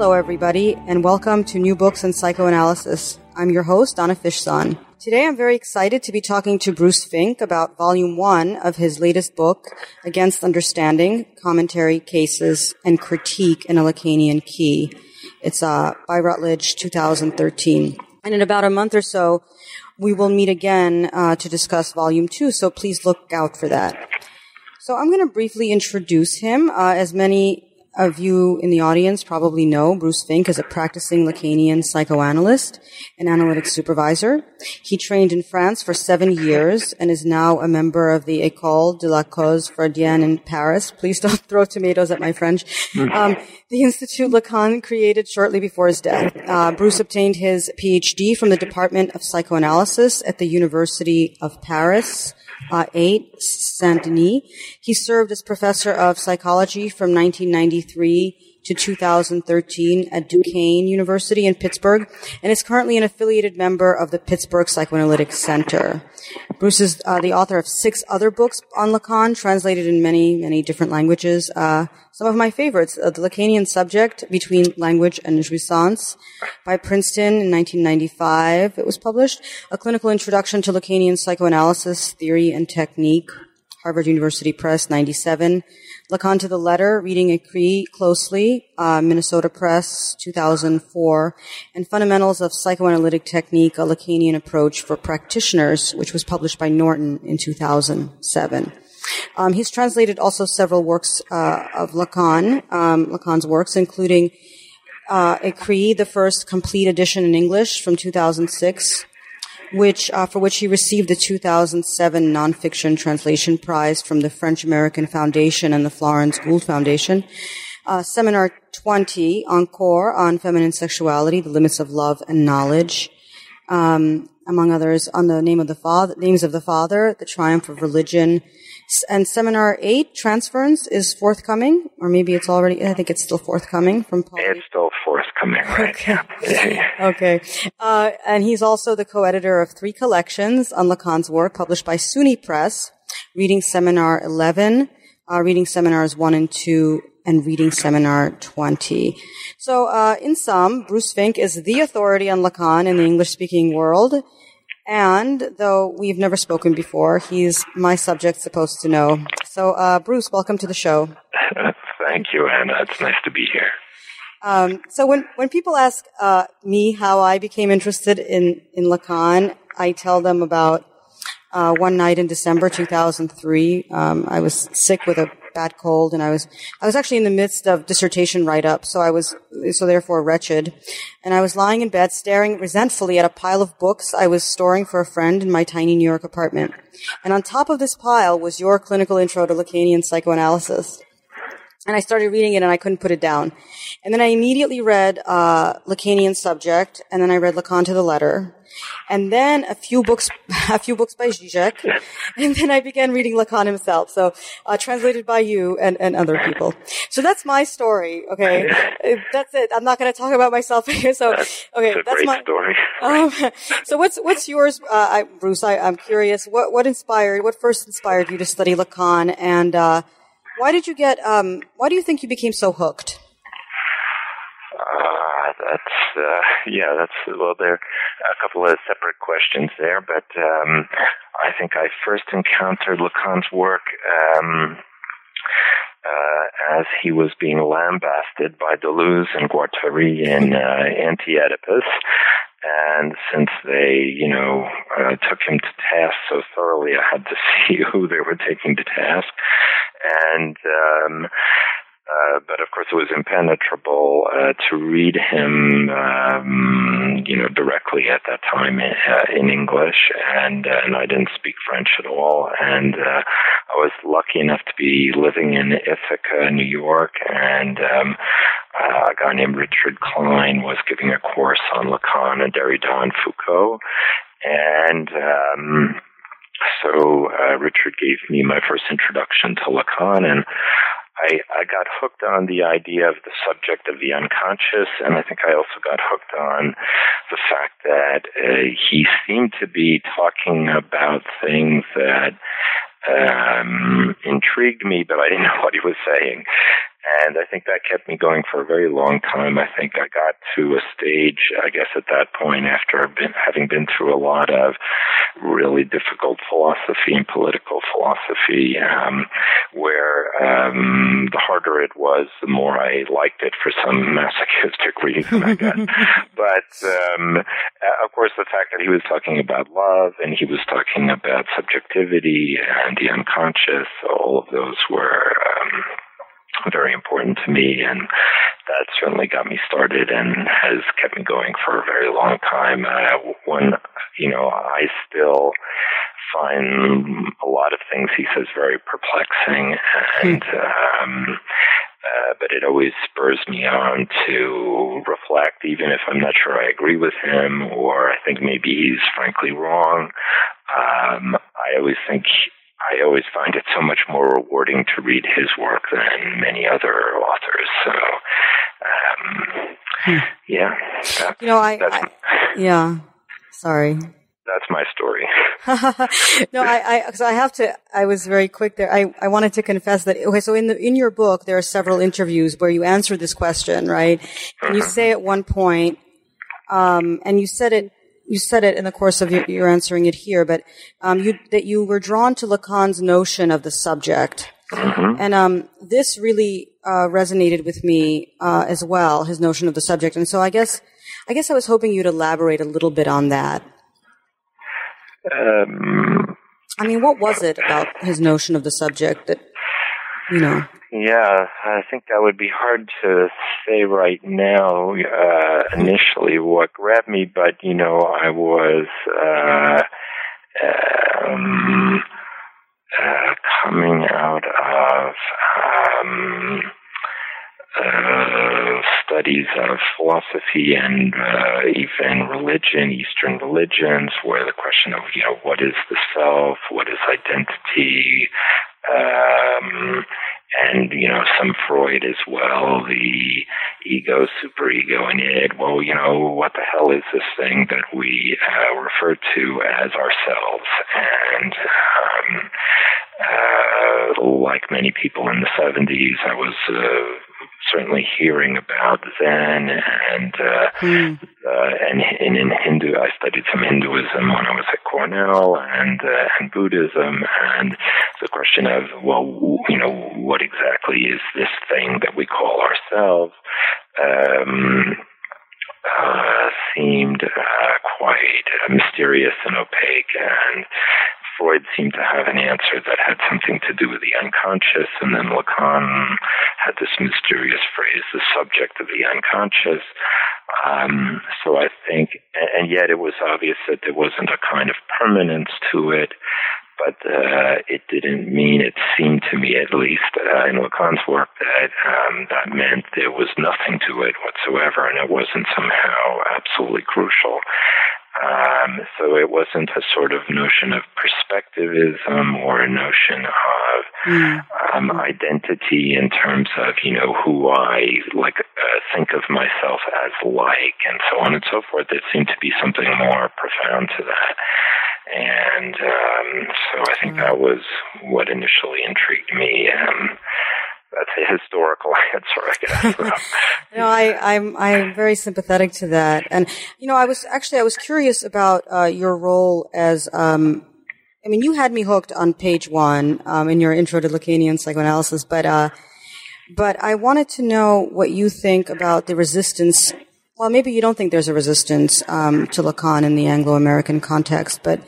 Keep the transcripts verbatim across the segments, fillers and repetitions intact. Hello, everybody, and welcome to New Books in Psychoanalysis. I'm your host, Donna Fishson. Today, I'm very excited to be talking to Bruce Fink about Volume one of his latest book, Against Understanding, Commentary, Cases, and Critique in a Lacanian Key. It's uh, by Routledge, two thousand thirteen. And in about a month or so, we will meet again uh, to discuss Volume two, so please look out for that. So I'm going to briefly introduce him. Uh, as many of you in the audience probably know, Bruce Fink is a practicing Lacanian psychoanalyst and analytic supervisor. He trained in France for seven years and is now a member of the École de la Cause Freudienne in Paris. Please don't throw tomatoes at my French. Um, the Institut Lacan created shortly before his death. Uh, Bruce obtained his P H D from the Department of Psychoanalysis at the University of Paris, Uh, eight, Saint-Denis. He served as professor of psychology from nineteen ninety-three to two thousand thirteen at Duquesne University in Pittsburgh, and is currently an affiliated member of the Pittsburgh Psychoanalytic Center. Bruce is uh, the author of six other books on Lacan, translated in many, many different languages. Uh, some of my favorites, uh, The Lacanian Subject Between Language and Jouissance, by Princeton in nineteen ninety-five, it was published. A Clinical Introduction to Lacanian Psychoanalysis Theory and Technique, Harvard University Press, ninety-seven. Lacan to the Letter, Reading Écrits Closely, uh, Minnesota Press, two thousand four. And Fundamentals of Psychoanalytic Technique, A Lacanian Approach for Practitioners, which was published by Norton in two thousand seven. Um, he's translated also several works uh, of Lacan, um, Lacan's works, including uh, Écrits, the first complete edition in English from two thousand six. Which uh, for which he received the two thousand seven Nonfiction Translation Prize from the French American Foundation and the Florence Gould Foundation. Uh, Seminar twenty, Encore, on Feminine Sexuality, The Limits of Love and Knowledge. Um, among others, on the name of the father, names of the father, the triumph of religion. And Seminar eight, Transference, is forthcoming, or maybe it's already, I think it's still forthcoming from Polity. It's still forthcoming, right? Okay. okay. Uh, and he's also the co-editor of three collections on Lacan's work, published by SUNY Press, Reading Seminar eleven, uh, Reading Seminars one and two, and Reading Seminar twenty. So, uh, in sum, Bruce Fink is the authority on Lacan in the English-speaking world. And though we've never spoken before, he's my subject supposed to know. So, uh, Bruce, welcome to the show. Thank you, Anna. It's nice to be here. Um, so when, when people ask, uh, me how I became interested in, in Lacan, I tell them about, uh, one night in December two thousand three. Um, I was sick with a bad cold, and I was I was actually in the midst of dissertation write-up, so I was so therefore wretched. And I was lying in bed, staring resentfully at a pile of books I was storing for a friend in my tiny New York apartment. And on top of this pile was your Clinical Intro to Lacanian Psychoanalysis. And I started reading it, and I couldn't put it down. And then I immediately read uh, Lacanian Subject, and then I read Lacan to the Letter, and then a few books, a few books by Zizek, and then I began reading Lacan himself. So uh, translated by you and, and other people. So that's my story. Okay, that's it. I'm not going to talk about myself here. So okay, that's, a that's great my story. Um, so what's what's yours, uh, I, Bruce? I, I'm curious. What what inspired? What first inspired you to study Lacan? And uh, Why did you get, um, why do you think you became so hooked? Uh, that's, uh, yeah, that's, well, there are a couple of separate questions there, but um, I think I first encountered Lacan's work um, uh, as he was being lambasted by Deleuze and Guattari in uh, Anti-Oedipus. And since they, you know, uh, took him to task so thoroughly, I had to see who they were taking to task. And, um, uh, but of course it was impenetrable, uh, to read him, um, you know, directly at that time in, uh, in English, and uh, and I didn't speak French at all. And uh, I was lucky enough to be living in Ithaca, New York, and um, uh, a guy named Richard Klein was giving a course on Lacan and Derrida and Foucault, and um, so uh, Richard gave me my first introduction to Lacan, and I, I got hooked on the idea of the subject of the unconscious, and I think I also got hooked on the fact that uh, he seemed to be talking about things that um, intrigued me, but I didn't know what he was saying. And I think that kept me going for a very long time. I think I got to a stage, I guess, at that point, after been, having been through a lot of really difficult philosophy and political philosophy, um, where um, the harder it was, the more I liked it for some masochistic reason, I guess. But, um, of course, the fact that he was talking about love and he was talking about subjectivity and the unconscious, all of those were Um, very important to me, and that certainly got me started and has kept me going for a very long time. Uh, one, you know, I still find a lot of things he says very perplexing, and um, uh, but it always spurs me on to reflect, even if I'm not sure I agree with him or I think maybe he's frankly wrong. Um, I always think He, I always find it so much more rewarding to read his work than many other authors. So, um, hmm. yeah, that, you know, I, that's, I yeah, sorry, that's my story. no, I, I, cause I have to, I was very quick there. I, I wanted to confess that. Okay. So in the, in your book, there are several interviews where you answer this question, right? And you say at one point, um, and you said it, You said it in the course of your, your answering it here, but um, you, that you were drawn to Lacan's notion of the subject. Mm-hmm. And um, this really uh, resonated with me uh, as well, his notion of the subject. And so I guess I guess I was hoping you'd elaborate a little bit on that. Um, I mean, what was it about his notion of the subject that, you know? Yeah, I think that would be hard to say right now, uh, initially what grabbed me, but, you know, I was, uh, um, uh, coming out of, um, Uh, studies of philosophy and uh, even religion, Eastern religions, where the question of, you know, what is the self, what is identity, um, and, you know, some Freud as well, the ego, superego, and id. Well, you know, what the hell is this thing that we uh, refer to as ourselves? And um, uh, like many people in the seventies, I was Uh, certainly hearing about Zen and uh, mm. uh, and, and in Hindu, I studied some Hinduism when I was at Cornell, and uh, and Buddhism, and the question of, well, you know, what exactly is this thing that we call ourselves um, uh, seemed uh, quite mysterious and opaque, and Freud seemed to have an answer that had something to do with the unconscious, and then Lacan had this mysterious phrase, the subject of the unconscious. Um, so I think, and yet it was obvious that there wasn't a kind of permanence to it, but uh, it didn't mean, it seemed to me at least, uh, in Lacan's work, that um, that meant there was nothing to it whatsoever, and it wasn't somehow absolutely crucial. Um, so it wasn't a sort of notion of perspectivism or a notion of mm. um, identity in terms of, you know, who I like uh, think of myself as like, and so on and so forth. There seemed to be something more profound to that. And um, so I think mm. that was what initially intrigued me. Um, that's a historical answer, I guess. Um, no, I, I'm I'm very sympathetic to that, and you know, I was actually I was curious about uh, your role as. Um, I mean, you had me hooked on page one um, in your intro to Lacanian psychoanalysis, but uh, but I wanted to know what you think about the resistance. Well, maybe you don't think there's a resistance um, to Lacan in the Anglo-American context, but.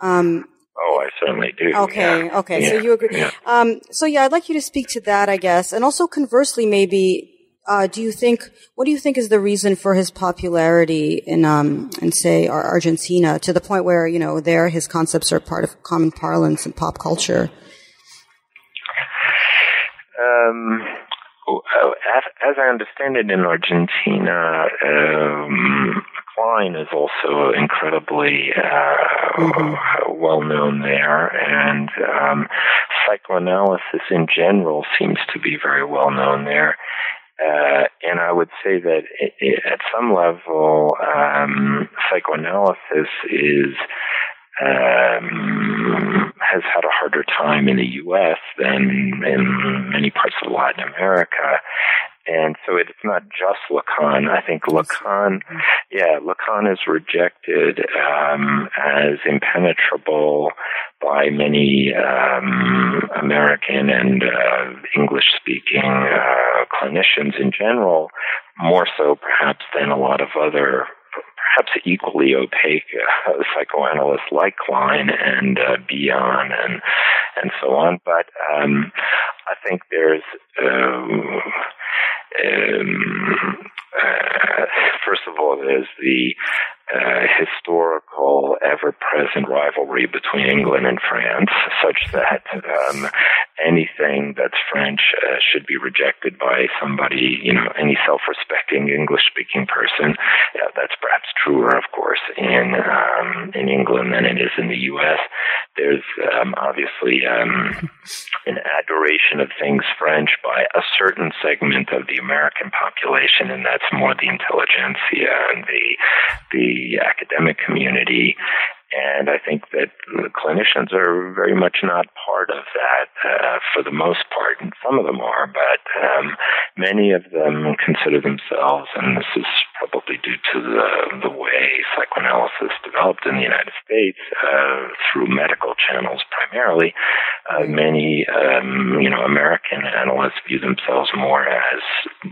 Um, Oh, I certainly do. Okay, yeah. okay. Yeah. So you agree. Yeah. Um, so yeah, I'd like you to speak to that, I guess, and also conversely, maybe Uh, do you think, what do you think is the reason for his popularity in, um, in say, Argentina, to the point where, you know, there his concepts are part of common parlance and pop culture? Um, as, as I understand it, in Argentina, um, Klein is also incredibly uh, mm-hmm. well known there, and um, psychoanalysis in general seems to be very well known there. Uh, and I would say that it, it, at some level, um, psychoanalysis is um, has had a harder time in the U S than in many parts of Latin America. And so it's not just Lacan. I think Lacan, yeah, Lacan is rejected um, as impenetrable by many um, American and uh, English-speaking uh, clinicians in general, more so perhaps than a lot of other, perhaps equally opaque uh, psychoanalysts like Klein and uh, Bion and and so on. But um, I think there's um, um, uh, first of all, there's the uh, historical, ever-present rivalry between England and France, such that um, anything that's French uh, should be rejected by somebody, you know, any self-respecting English-speaking person. Uh, that's perhaps truer, of course, in um, in England than it is in the U S. There's um, obviously um, an adoration of things French by a certain segment of the American population, and that's more the intelligentsia and the the academic community. And I think that clinicians are very much not part of that uh, for the most part, and some of them are, but um, many of them consider themselves, and this is probably due to the, the way psychoanalysis developed in the United States uh, through medical channels primarily, uh, many um, you know, American analysts view themselves more as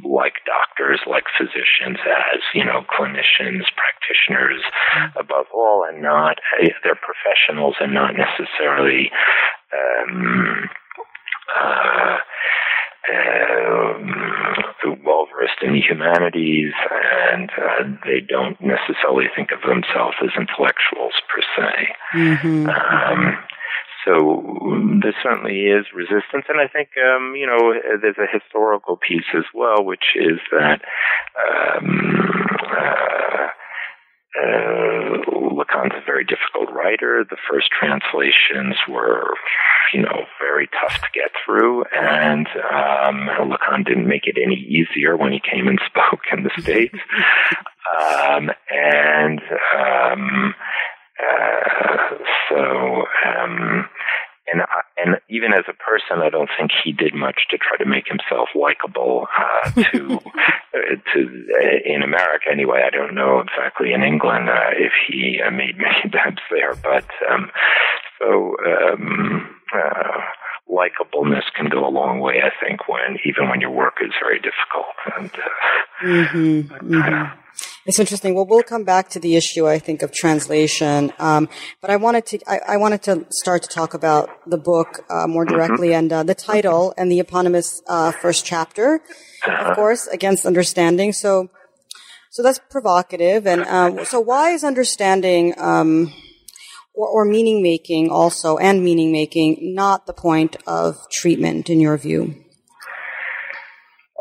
like doctors, like physicians, as you know, clinicians, practitioners above all, and not they're professionals and not necessarily um, uh, uh, well-versed in the humanities, and uh, they don't necessarily think of themselves as intellectuals per se. Mm-hmm. Um, So there certainly is resistance, and I think, um, you know, there's a historical piece as well, which is that um, uh, uh, Lacan's a very difficult writer. The first translations were, you know, very tough to get through, and um, Lacan didn't make it any easier when he came and spoke in the States. um, and... Um, Uh, so, um, and, I, and even as a person, I don't think he did much to try to make himself likable uh, to uh, to uh, in America. Anyway, I don't know exactly in England uh, if he uh, made many attempts there, but um, so um, uh, likableness can go a long way, I think, when even when your work is very difficult. And, uh, mm-hmm, mm-hmm. It's interesting. Well, we'll come back to the issue, I think, of translation. Um, but I wanted to, I, I wanted to start to talk about the book uh, more directly, mm-hmm. and uh, the title and the eponymous uh, first chapter, of course, Against Understanding. So, so that's provocative. And uh, so, why is understanding um, or, or meaning making also, and meaning making, not the point of treatment in your view?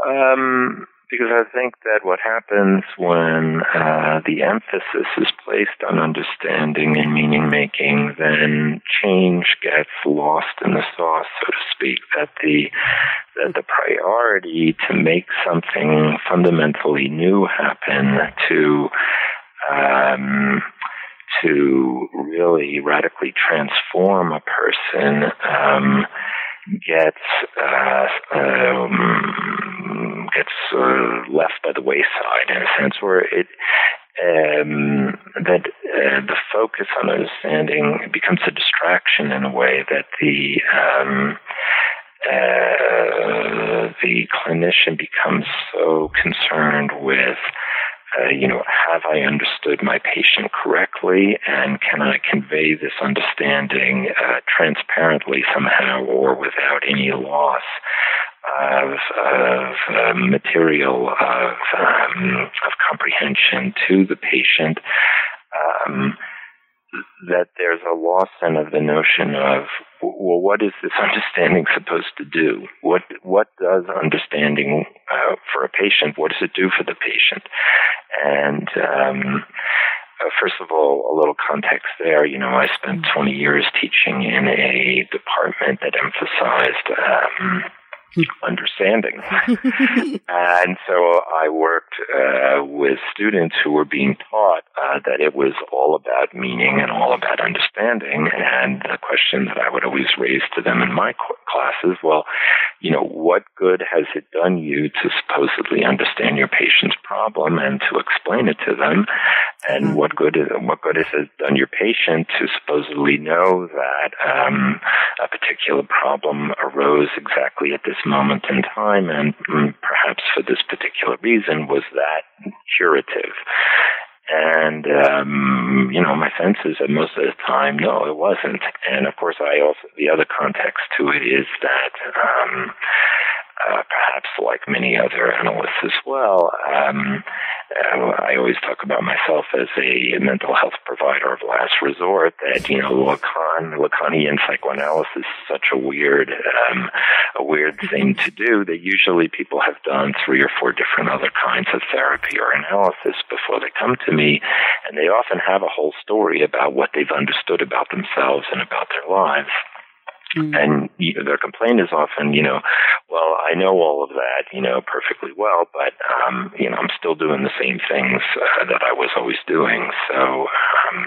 Um. Because I think that what happens when uh, the emphasis is placed on understanding and meaning-making, then change gets lost in the sauce, so to speak, that the that the priority to make something fundamentally new happen, to um, to really radically transform a person, um, gets uh, um, gets uh, left by the wayside, in a sense, where it um, that uh, the focus on understanding becomes a distraction in a way that the um, uh, the clinician becomes so concerned with. Uh, you know, have I understood my patient correctly, and can I convey this understanding uh, transparently somehow, or without any loss of, of uh, material, of, um, of comprehension to the patient, um, that there's a loss then of the notion of, well, what is this understanding supposed to do? What what does understanding uh, for a patient, what does it do for the patient? And um, uh, first of all, a little context there. You know, I spent twenty years teaching in a department that emphasized um, understanding. And so I worked uh, with students who were being taught uh, that it was all about meaning and all about understanding. And the question that I would always raise to them in my classes, well, you know, what good has it done you to supposedly understand your patient's problem and to explain it to them? And mm-hmm. what good is, what good has it done your patient to supposedly know that um, a particular problem arose exactly at this moment in time, and perhaps for this particular reason, was that curative? And, um, you know, my sense is that most of the time, no, it wasn't. And of course, I also, the other context to it is that, um, uh, perhaps like many other analysts as well, um, I always talk about myself as a mental health provider of last resort, that, you know, Lacan, Lacanian psychoanalysis is such a weird, um, a weird thing to do that usually people have done three or four different other kinds of therapy or analysis before they come to me, and they often have a whole story about what they've understood about themselves and about their lives. Mm-hmm. And you know, their complaint is often, you know, well, I know all of that, you know, perfectly well, but, um, you know, I'm still doing the same things uh, that I was always doing. So um,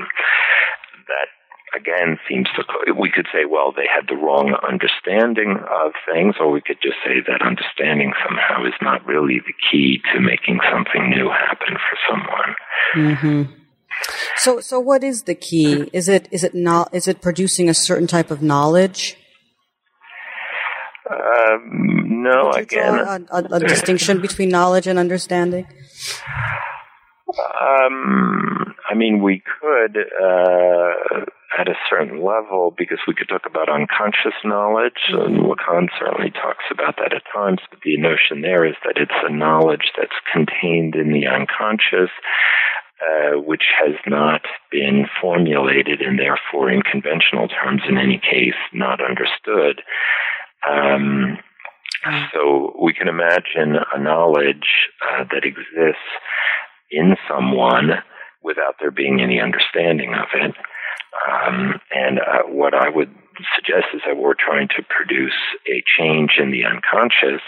that, again, seems to, we could say, well, they had the wrong understanding of things, or we could just say that understanding somehow is not really the key to making something new happen for someone. Mm-hmm. So, so what is the key? Is it is it not? Is it producing a certain type of knowledge? Um, no, Would you again, draw a, a, a distinction between knowledge and understanding. Um, I mean, we could uh, at a certain level, because we could talk about unconscious knowledge, and Lacan certainly talks about that at times, but the notion there is that it's a knowledge that's contained in the unconscious, Uh, which has not been formulated and therefore in conventional terms in any case not understood. Um, so we can imagine a knowledge uh, that exists in someone without there being any understanding of it. Um, and uh, what I would suggest is that we're trying to produce a change in the unconscious,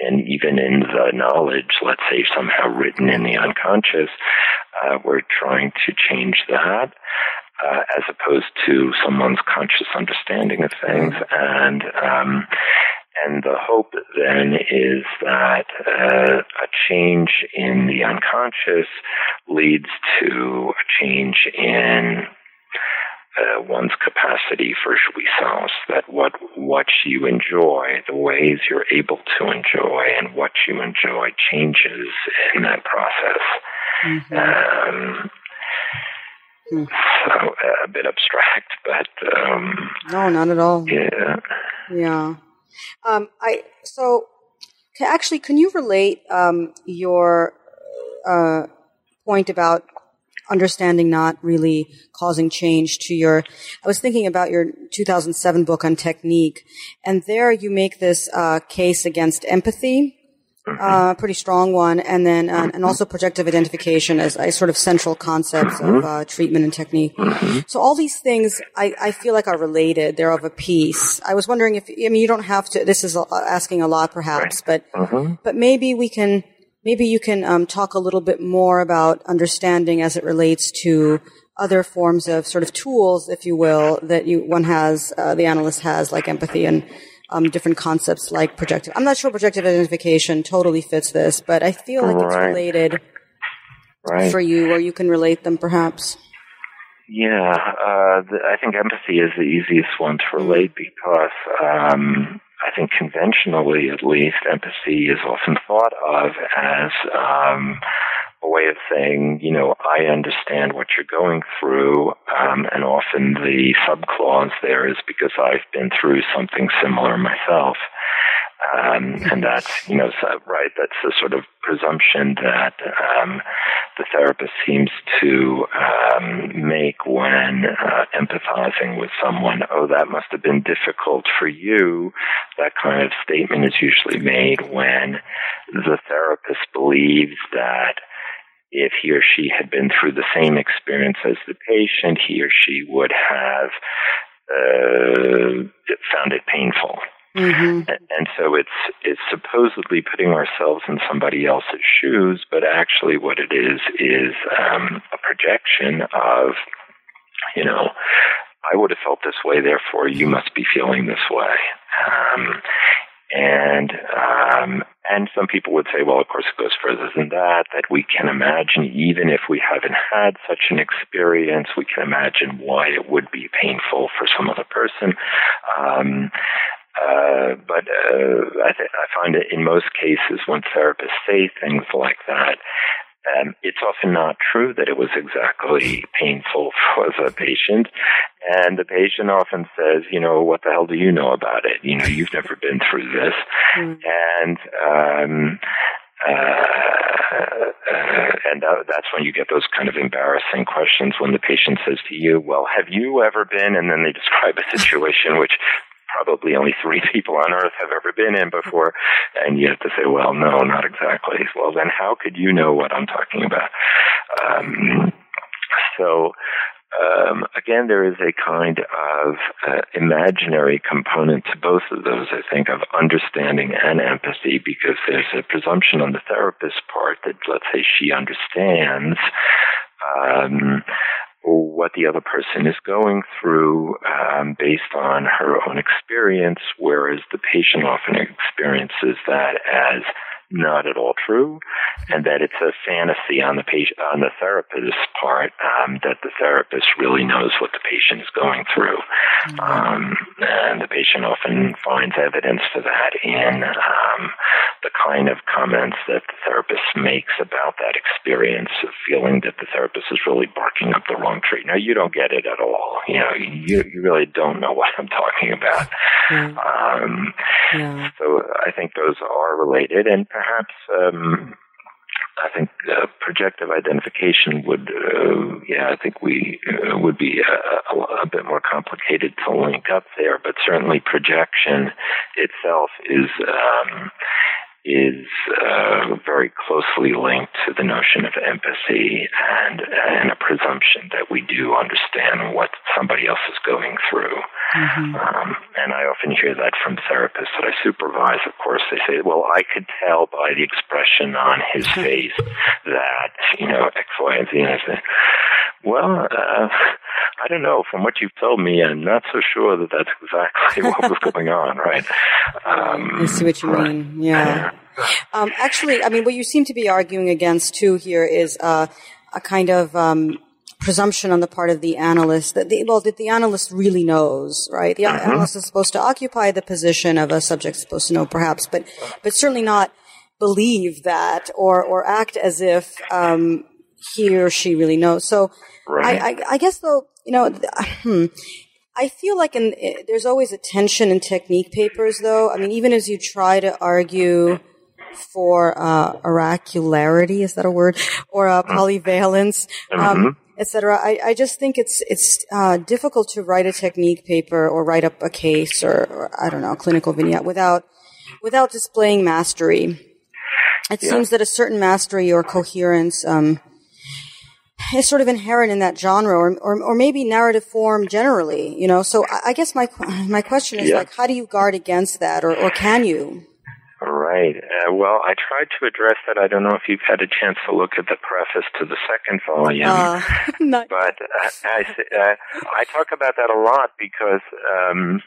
and even in the knowledge, let's say, somehow written in the unconscious, uh, we're trying to change that uh, as opposed to someone's conscious understanding of things. And um, and the hope then is that uh, a change in the unconscious leads to a change in Uh, one's capacity for jouissance, that what what you enjoy, the ways you're able to enjoy, and what you enjoy changes in that process. Mm-hmm. Um, mm-hmm. So uh, a bit abstract, but um, no, not at all. Yeah, yeah. Um, I so can, actually, can you relate um, your uh, point about understanding not really causing change to your, I was thinking about your two thousand seven book on technique, and there you make this uh, case against empathy, a mm-hmm. uh, pretty strong one, and then uh, and also projective identification as a sort of central concepts mm-hmm. of uh, treatment and technique. Mm-hmm. So all these things I, I feel like are related. They're of a piece. I was wondering if, I mean, you don't have to, this is asking a lot perhaps, right. but mm-hmm. but maybe we can Maybe you can um, talk a little bit more about understanding as it relates to other forms of sort of tools, if you will, that you one has, uh, the analyst has, like empathy and um, different concepts like projective. I'm not sure projective identification totally fits this, but I feel like right. it's related right. for you, or you can relate them perhaps. Yeah, uh, the, I think empathy is the easiest one to relate because Um, I think conventionally, at least, empathy is often thought of as um, a way of saying, you know, I understand what you're going through, um, and often the subclause there is because I've been through something similar myself. Um, and that's, you know, right, that's the sort of presumption that um, the therapist seems to um, make when uh, empathizing with someone. Oh, that must have been difficult for you. That kind of statement is usually made when the therapist believes that if he or she had been through the same experience as the patient, he or she would have uh, found it painful. Mm-hmm. And so it's it's supposedly putting ourselves in somebody else's shoes, but actually what it is is um, a projection of, you know, I would have felt this way, therefore you must be feeling this way. Um, and um, and some people would say, well, of course it goes further than that, that we can imagine, even if we haven't had such an experience, we can imagine why it would be painful for some other person. Um Uh, but uh, I, th- I find that in most cases when therapists say things like that, um, it's often not true that it was exactly painful for the patient. And the patient often says, you know, what the hell do you know about it? You know, you've never been through this. Mm. And um, uh, uh, and that, that's when you get those kind of embarrassing questions when the patient says to you, well, have you ever been? And then they describe a situation which probably only three people on earth have ever been in before, and you have to say, well, no, not exactly. Well, then how could you know what I'm talking about? Um, so, um, again, there is a kind of uh, imaginary component to both of those, I think, of understanding and empathy, because there's a presumption on the therapist's part that, let's say, she understands um what the other person is going through um, based on her own experience, whereas the patient often experiences that as not at all true, and that it's a fantasy on the patient, on the therapist's part, um, that the therapist really knows what the patient is going through. Um, and the patient often finds evidence for that in um, the kind of comments that the therapist makes about that experience, of feeling that the therapist is really barking up the wrong tree. Now, you don't get it at all. You know, you, you really don't know what I'm talking about. Yeah. Um, yeah. So I think those are related, and perhaps um, I think uh, projective identification would, uh, yeah, I think we uh, would be a, a, a bit more complicated to link up there, but certainly projection itself is um, is uh, very closely linked to the notion of empathy and, and a presumption that we do understand what somebody else is going through. Mm-hmm. Um, and I often hear that from therapists that I supervise. Of course, they say, well, I could tell by the expression on his face that, you know, X, Y, and Z. And I say, well, uh, I don't know. From what you've told me, I'm not so sure that that's exactly what was going on, right? Um, I see what you right. mean, yeah. yeah. Um, actually, I mean, what you seem to be arguing against, too, here is uh, a kind of... Um, presumption on the part of the analyst that the, well, that the analyst really knows, right? The mm-hmm. analyst is supposed to occupy the position of a subject supposed to know, perhaps, but, but certainly not believe that or, or act as if, um, he or she really knows. So right. I, I, I guess though, you know, hmm, I feel like in, there's always a tension in technique papers though. I mean, even as you try to argue for, uh, oracularity, is that a word? Or, uh, polyvalence. Um, mm-hmm. et cetera. I, I just think it's it's uh, difficult to write a technique paper or write up a case or, or I don't know, a clinical vignette without without displaying mastery. It yeah. seems that a certain mastery or coherence um, is sort of inherent in that genre, or, or or maybe narrative form generally. You know, so I, I guess my my question is yeah. like, how do you guard against that, or, or can you? Right. Uh, well, I tried to address that. I don't know if you've had a chance to look at the preface to the second volume, uh, not- but uh, I, uh, I talk about that a lot because, um,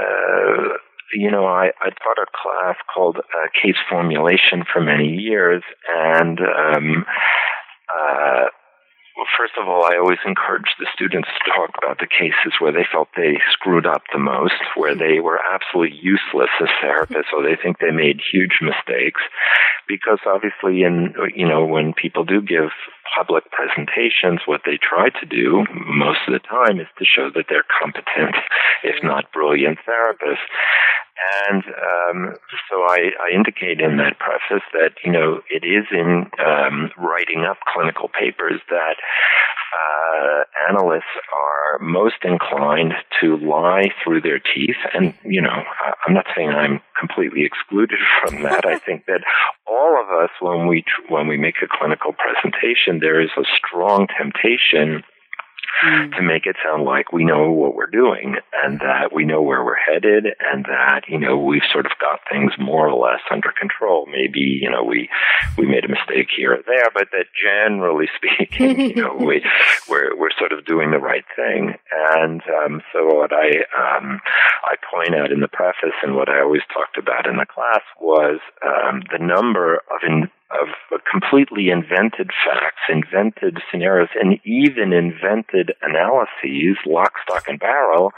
uh, you know, I, I taught a class called uh, Case Formulation for many years, and um, uh, well, first of all, I always encourage the students to talk about the cases where they felt they screwed up the most, where they were absolutely useless as therapists, or they think they made huge mistakes, because obviously, in you know, when people do give public presentations, what they try to do most of the time is to show that they're competent, if not brilliant, therapists. And um, so I, I indicate in that preface that, you know, it is in um, writing up clinical papers that uh, analysts are most inclined to lie through their teeth. And, you know, I'm not saying I'm completely excluded from that. I think that all of us, when we when we make a clinical presentation, there is a strong temptation Mm. to make it sound like we know what we're doing and that we know where we're headed and that, you know, we've sort of got things more or less under control. Maybe, you know, we we made a mistake here or there, but that generally speaking, you know, we, we're, we're sort of doing the right thing. And um, so what I, um, I point out in the preface and what I always talked about in the class was um, the number of in- of completely invented facts, invented scenarios, and even invented analyses, lock, stock, and barrel,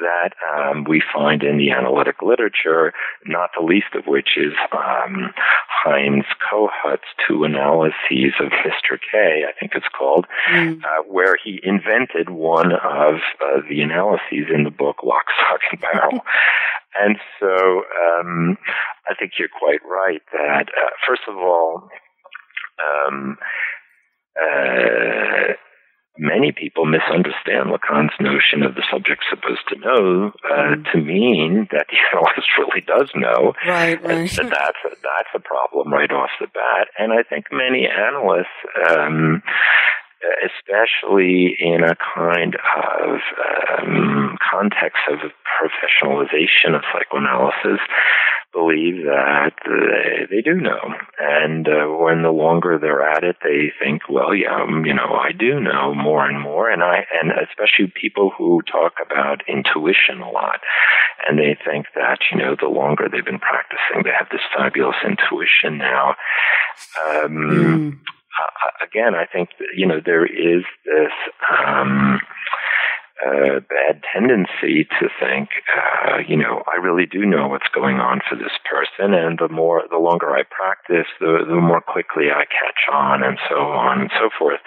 that um, we find in the analytic literature, not the least of which is um, Heinz Kohut's two analyses of Mister K, I think it's called, mm. uh, where he invented one of uh, the analyses in the book, Lock, Stock, and Barrel. And so um, I think you're quite right that, uh, first of all, um, uh, many people misunderstand Lacan's notion of the subject supposed to know uh, mm. to mean that the analyst really does know. Right, right. That that's, a, that's a problem right off the bat. And I think many analysts... Um, especially in a kind of um, context of professionalization of psychoanalysis, believe that they, they do know. And uh, when the longer they're at it, they think, well, yeah, you know, I do know more and more. And I, and especially people who talk about intuition a lot, and they think that, you know, the longer they've been practicing, they have this fabulous intuition now. Um, mm. Uh, again, I think, you know, there is this um, uh, bad tendency to think, uh, you know, I really do know what's going on for this person, and the more, the longer I practice, the, the more quickly I catch on, and so on and so forth.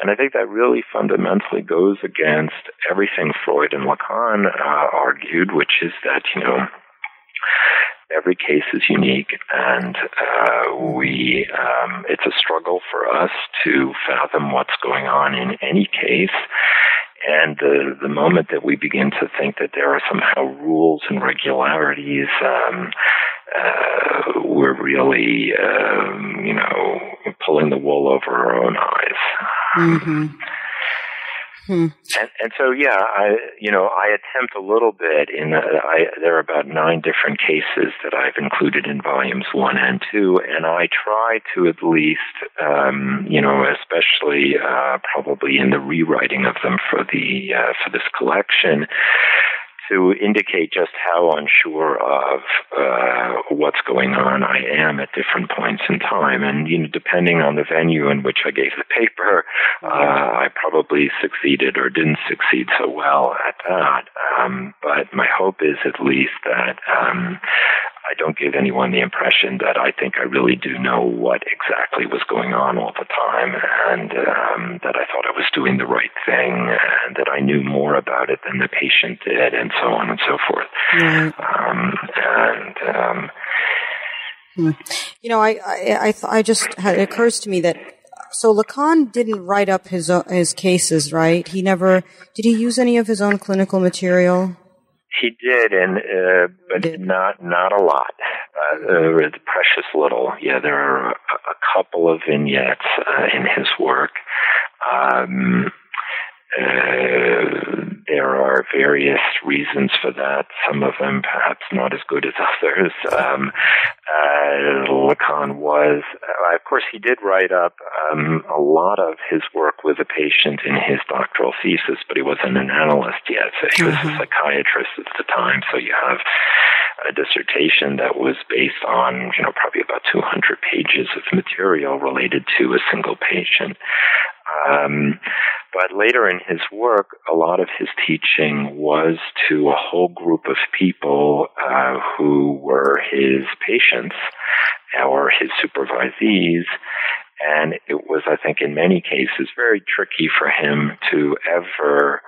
And I think that really fundamentally goes against everything Freud and Lacan uh, argued, which is that, you know, every case is unique, and uh, we um, it's a struggle for us to fathom what's going on in any case. And uh, the moment that we begin to think that there are somehow rules and regularities, um, uh, we're really, um, you know, pulling the wool over our own eyes. Mm-hmm. Hmm. And, and so, yeah, I, you know, I attempt a little bit in, uh, I, there are about nine different cases that I've included in volumes one and two, and I try to at least, um, you know, especially, uh, probably in the rewriting of them for the, uh, for this collection, to indicate just how unsure of uh, what's going on I am at different points in time. And, you know, depending on the venue in which I gave the paper, uh, I probably succeeded or didn't succeed so well at that. Um, but my hope is at least that um, I don't give anyone the impression that I think I really do know what exactly was going on all the time, and um, that I thought I was doing the right thing, and that I knew more about it than the patient did, and so on and so forth. Right. Um, and, um, you know, I, I, I, I just had, it occurs to me that, so Lacan didn't write up his, his cases, right? He never, did he use any of his own clinical material? He did, and uh, but did. not not a lot, uh, uh, precious little. Yeah, there are a, a couple of vignettes uh, in his work. Um, uh, there are various reasons for that. Some of them perhaps not as good as others. Um, uh, Lacan was, uh, of course, he did write up um, a lot of his work with a patient in his doctoral thesis, but he wasn't an analyst yet, so he was mm-hmm. a psychiatrist at the time. So you have a dissertation that was based on, you know, probably about two hundred pages of material related to a single patient. Um, but later in his work, a lot of his teaching was to a whole group of people uh, who were his patients or his supervisees, And it was, I think, in many cases, very tricky for him to ever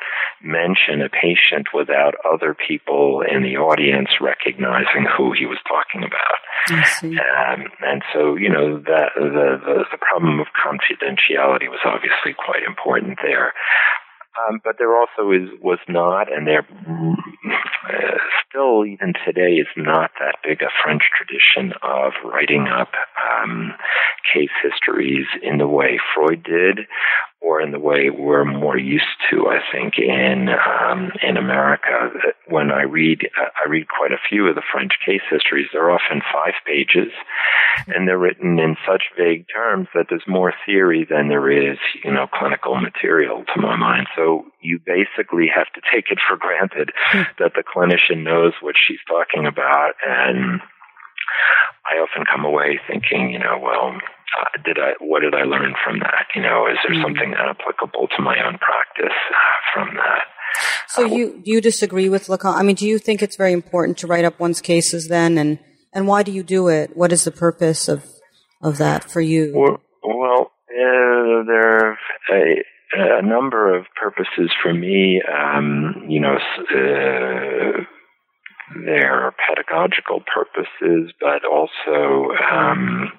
mention a patient without other people in the audience recognizing who he was talking about. I see. Um, and so, you know, that, the, the, the problem of confidentiality was obviously quite important there. Um, but there also is was not, and there uh, still even today is not that big a French tradition of writing up um, case histories in the way Freud did, or in the way we're more used to, I think, in um, in America. When I read, I read quite a few of the French case histories. They're often five pages, and they're written in such vague terms that there's more theory than there is, you know, clinical material, to my mind. So you basically have to take it for granted that the clinician knows what she's talking about, and I often come away thinking, you know, well, uh, did I? What did I learn from that? You know, is there mm-hmm. something applicable to my own practice uh, from that? So uh, you you disagree with Lacan? I mean, do you think it's very important to write up one's cases then, and and why do you do it? What is the purpose of of that for you? Well, well uh, there. Uh, A number of purposes for me, um, you know, uh, there are pedagogical purposes, but also um,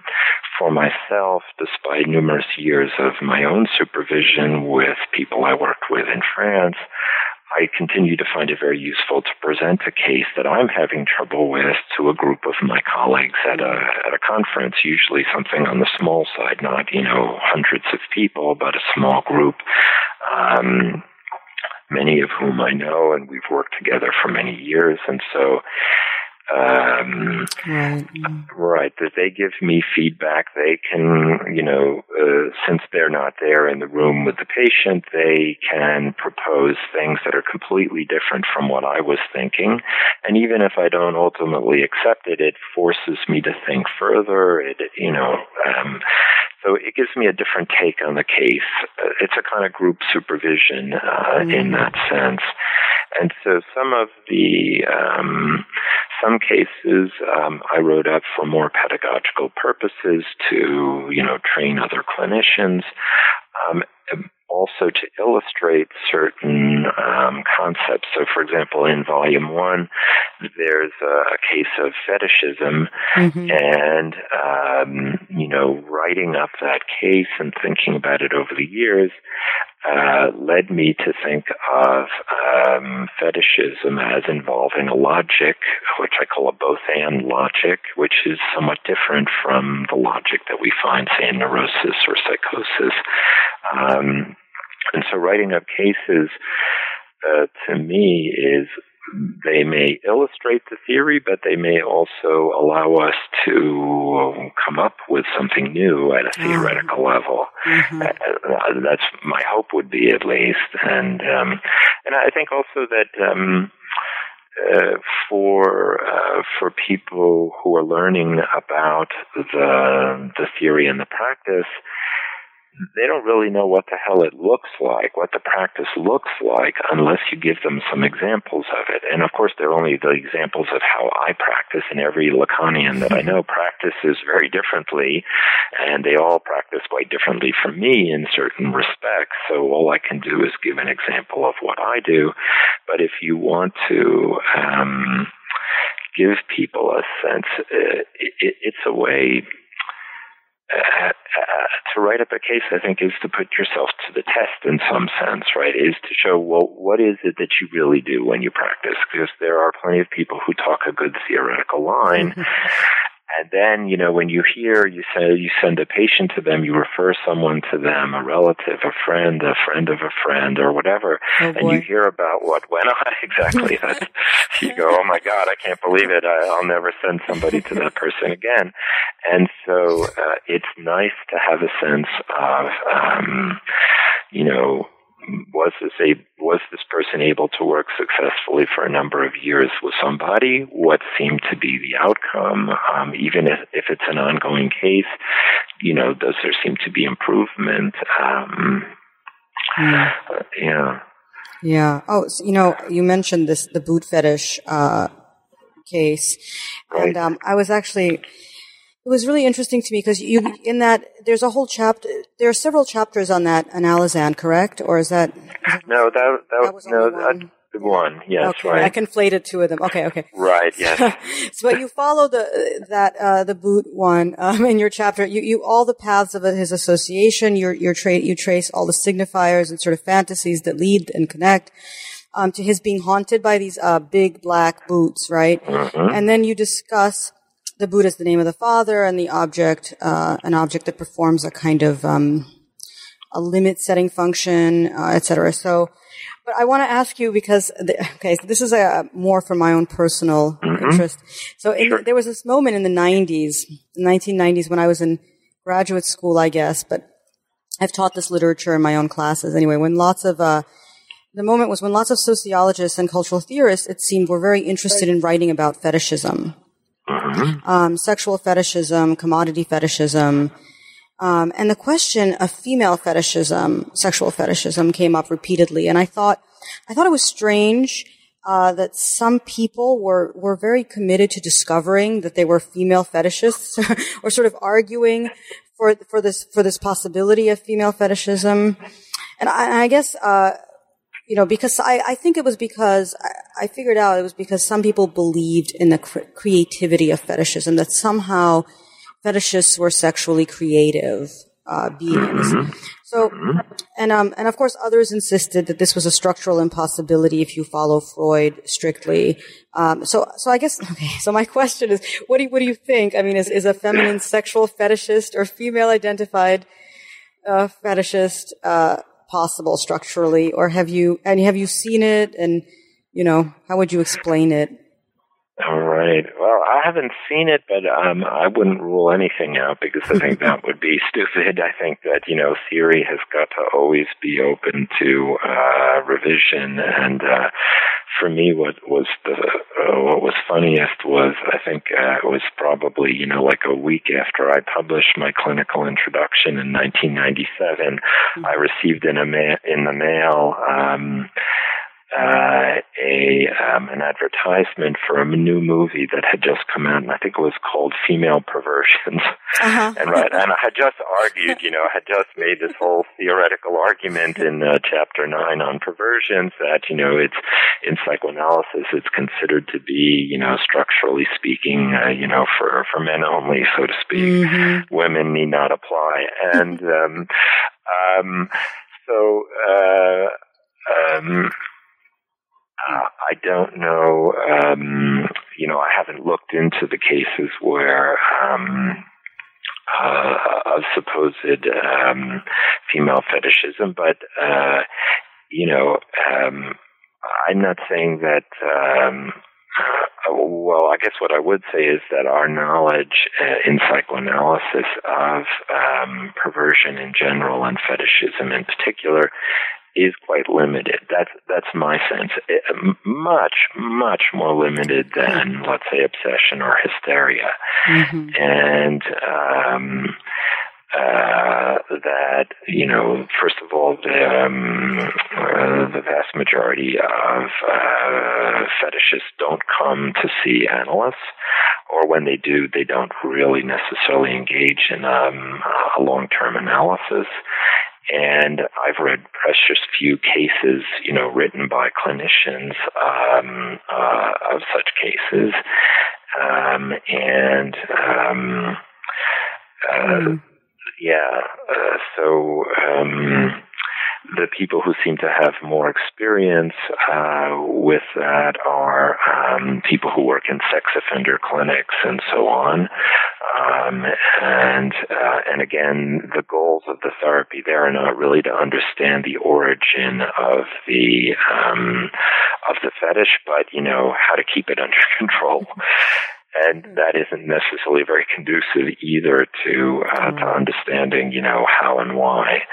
for myself, despite numerous years of my own supervision with people I worked with in France, I continue to find it very useful to present a case that I'm having trouble with to a group of my colleagues at a at a conference, usually something on the small side, not, you know, hundreds of people, but a small group, um, many of whom I know, and we've worked together for many years, and so... Um, right. right, that they give me feedback. They can, you know, uh, since they're not there in the room with the patient, they can propose things that are completely different from what I was thinking. And even if I don't ultimately accept it, it forces me to think further. It, you know, um, so it gives me a different take on the case. It's a kind of group supervision uh, mm-hmm. in that sense. And so some of the, um, some cases um, I wrote up for more pedagogical purposes to, you know, train other clinicians, um, also to illustrate certain um, concepts. So, for example, in Volume one, there's a case of fetishism, mm-hmm. and, um, you know, writing up that case and thinking about it over the years Uh, led me to think of um, fetishism as involving a logic, which I call a both-and logic, which is somewhat different from the logic that we find, say, in neurosis or psychosis. Um, and so writing up cases, uh, to me, is they may illustrate the theory, but they may also allow us to come up with something new at a theoretical mm-hmm. level. Mm-hmm. Uh, that's my hope would be, at least. And um, and I think also that um, uh, for uh, for people who are learning about the the theory and the practice, they don't really know what the hell it looks like, what the practice looks like, unless you give them some examples of it. And, of course, they're only the examples of how I practice, and every Lacanian that I know practices very differently, and they all practice quite differently from me in certain respects. So all I can do is give an example of what I do. But if you want to... Um, give people a sense, uh, it, it's a way... Uh, uh, to write up a case, I think, is to put yourself to the test in some sense, right? Is to show, well, what is it that you really do when you practice? Because there are plenty of people who talk a good theoretical line. And then, you know, when you hear, you say, you send a patient to them, you refer someone to them, a relative, a friend, a friend of a friend, or whatever, oh, and boy. You hear about what went on. Exactly. That's, you go, oh my God, I can't believe it. I, I'll never send somebody to that person again. And so uh, it's nice to have a sense of, um, you know, Was this a, was this person able to work successfully for a number of years with somebody? What seemed to be the outcome? Um, even if, if it's an ongoing case, you know, does there seem to be improvement? Um, yeah. Uh, yeah. Yeah. Oh, so, you know, you mentioned this, the boot fetish uh, case. Right. And um, I was actually... It was really interesting to me because you, in that, there's a whole chapter, there are several chapters on that analysis, correct? Or is that? Is that no, that, that, that was, no, one? That, one, yes, okay, right. I conflated two of them. Okay, okay. Right, yes. So, but you follow the, that, uh, the boot one, um, in your chapter. You, you, all the paths of his association, your, your trait, you trace all the signifiers and sort of fantasies that lead and connect. Um, to his being haunted by these uh, big black boots, right? Mm-hmm. And then you discuss the boot as the name of the father and the object, uh, an object that performs a kind of um, a limit-setting function, uh, et cetera. So, but I want to ask you because, the, okay, so this is a, more for my own personal mm-hmm. interest. So in, sure. there was this moment in the nineties, the nineteen nineties, when I was in graduate school, I guess, but I've taught this literature in my own classes anyway, when lots of... Uh, The moment was when lots of sociologists and cultural theorists, it seemed, were very interested in writing about fetishism, mm-hmm. um, sexual fetishism, commodity fetishism. Um, and the question of female fetishism, sexual fetishism, came up repeatedly. And I thought I thought it was strange uh, that some people were, were very committed to discovering that they were female fetishists or sort of arguing for for this for this possibility of female fetishism. And I, I guess... Uh, You know, because I, I think it was because I, I figured out it was because some people believed in the cre- creativity of fetishism, that somehow fetishists were sexually creative uh, beings. Mm-hmm. So, and um, and of course, others insisted that this was a structural impossibility if you follow Freud strictly. Um, so, so I guess okay. So my question is, what do you, what do you think? I mean, is is a feminine sexual fetishist or female identified uh, fetishist? Uh, possible structurally, or have you, and have you seen it, and, you know, how would you explain it? All right. Well, I haven't seen it, but um, I wouldn't rule anything out because I think that would be stupid. I think that, you know, theory has got to always be open to uh, revision. And uh, for me, what was the uh, what was funniest was I think uh, it was probably, you know, like a week after I published my clinical introduction in nineteen ninety-seven, mm-hmm. I received in a ma- in the mail. Um, Uh, a um, an advertisement for a new movie that had just come out, and I think it was called Female Perversions. Uh-huh. and, right, and I had just argued, you know, I had just made this whole theoretical argument in uh, Chapter nine on perversions that, you know, it's in psychoanalysis, it's considered to be, you know, structurally speaking, uh, you know, for, for men only, so to speak. Mm-hmm. Women need not apply. And um, um, so... Uh, um, Uh, I don't know, um, you know, I haven't looked into the cases where um, uh, of supposed um, female fetishism, but, uh, you know, um, I'm not saying that, um, uh, well, I guess what I would say is that our knowledge uh, in psychoanalysis of um, perversion in general and fetishism in particular is quite limited. That's that's my sense. It, much, much more limited than, let's say, obsession or hysteria. Mm-hmm. And um, uh, that, you know, first of all, the, um, uh, the vast majority of uh, fetishists don't come to see analysts, or when they do, they don't really necessarily engage in um, a long-term analysis. And I've read precious few cases, you know, written by clinicians um, uh, of such cases. Um, and, um, uh, yeah, uh, so um, the people who seem to have more experience uh, with that are um, people who work in sex offender clinics and so on. Um, and uh, and again, the goals of the therapy there are not really to understand the origin of the um, of the fetish, but you know how to keep it under control, and that isn't necessarily very conducive either to uh, to understanding you know how and why.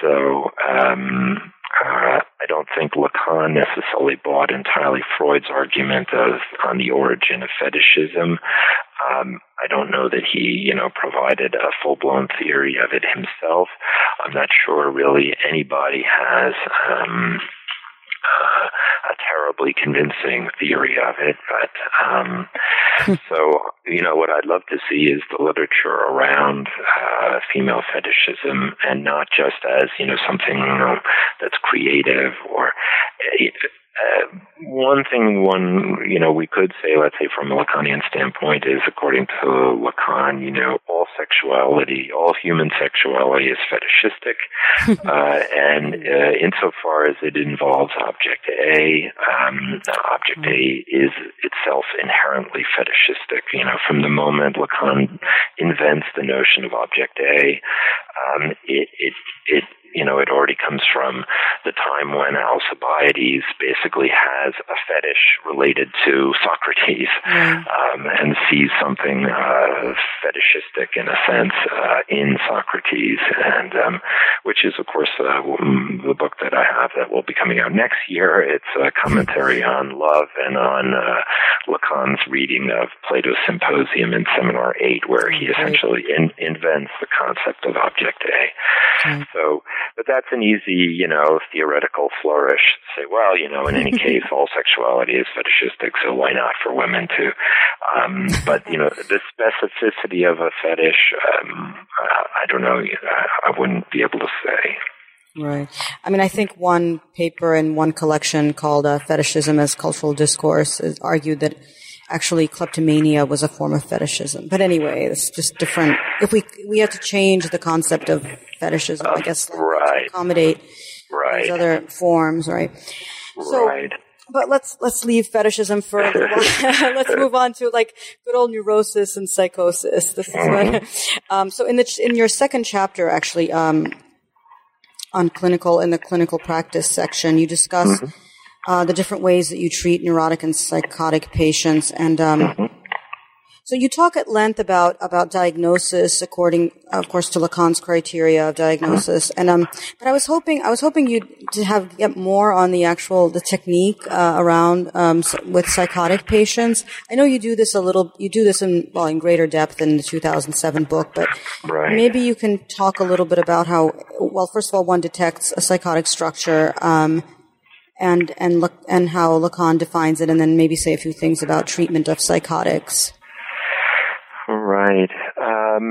So. Um, Uh, I don't think Lacan necessarily bought entirely Freud's argument of on the origin of fetishism. Um, I don't know that he, you know, provided a full-blown theory of it himself. I'm not sure really anybody has um, uh, a terribly convincing theory of it. But um, so, you know, what I'd love to see is the literature around uh, female fetishism, and not just as, you know, something, you know, that's creative or... Uh, one thing, one, you know, we could say, let's say from a Lacanian standpoint, is according to Lacan, you know, all sexuality, all human sexuality is fetishistic. uh, and uh, insofar as it involves object A, um, object A is itself inherently fetishistic. You know, from the moment Lacan invents the notion of object A, um, it, it, it, you know, it already comes from the time when Alcibiades basically has a fetish related to Socrates, mm. um, and sees something uh, fetishistic, in a sense, uh, in Socrates, and um, which is, of course, uh, the book that I have that will be coming out next year. It's a commentary on love and on uh, Lacan's reading of Plato's Symposium in Seminar eight, where he essentially in, invents the concept of object A. Mm. So, but that's an easy, you know, theoretical flourish. Say, well, you know, in any case, all sexuality is fetishistic, so why not for women too? Um, but, you know, the specificity of a fetish, um, I don't know, I wouldn't be able to say. Right. I mean, I think one paper in one collection called uh, Fetishism as Cultural Discourse argued that actually kleptomania was a form of fetishism. But anyway, it's just different. If we we had to change the concept of fetishism, uh, I guess, right, to accommodate right. these other forms, right? So, right. But let's let's leave fetishism for a while. Let's move on to, like, good old neurosis and psychosis. This is mm-hmm. what, um, so in the in your second chapter, actually, um, on clinical in the clinical practice section, you discuss. Mm-hmm. Uh, the different ways that you treat neurotic and psychotic patients. And um, mm-hmm. so you talk at length about, about diagnosis according, of course, to Lacan's criteria of diagnosis. Mm-hmm. And um, but I was hoping I was hoping you to have get more on the actual the technique uh, around um, with psychotic patients. I know you do this a little you do this in well in greater depth in the two thousand seven book, but right. maybe you can talk a little bit about how well first of all one detects a psychotic structure. Um, And and look and how Lacan defines it, and then maybe say a few things about treatment of psychotics. Right. Um,